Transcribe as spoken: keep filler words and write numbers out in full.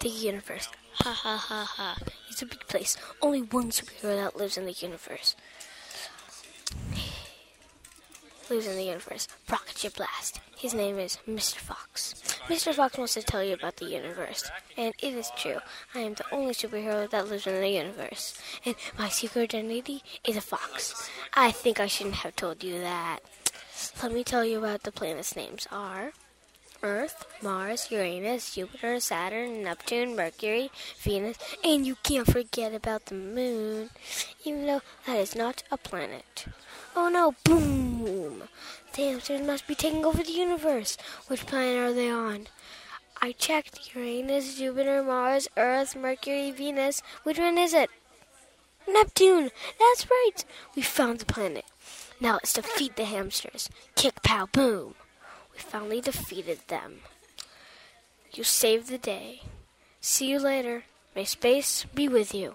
The universe. Ha ha ha ha. It's a big place. Only one superhero that lives in the universe. Lives in the universe. Rocketship Blast. His name is Mister Fox. Mister Fox wants to tell you about the universe. And it is true. I am the only superhero that lives in the universe. And my secret identity is a fox. I think I shouldn't have told you that. Let me tell you about the planets' names are Earth, Mars, Uranus, Jupiter, Saturn, Neptune, Mercury, Venus, and you can't forget about the moon, even though that is not a planet. Oh no, boom! The hamsters must be taking over the universe. Which planet are they on? I checked Uranus, Jupiter, Mars, Earth, Mercury, Venus. Which one is it? Neptune! That's right! We found the planet. Now let's defeat the hamsters. Kick, pow, boom! We finally defeated them. You saved the day. See you later. May space be with you.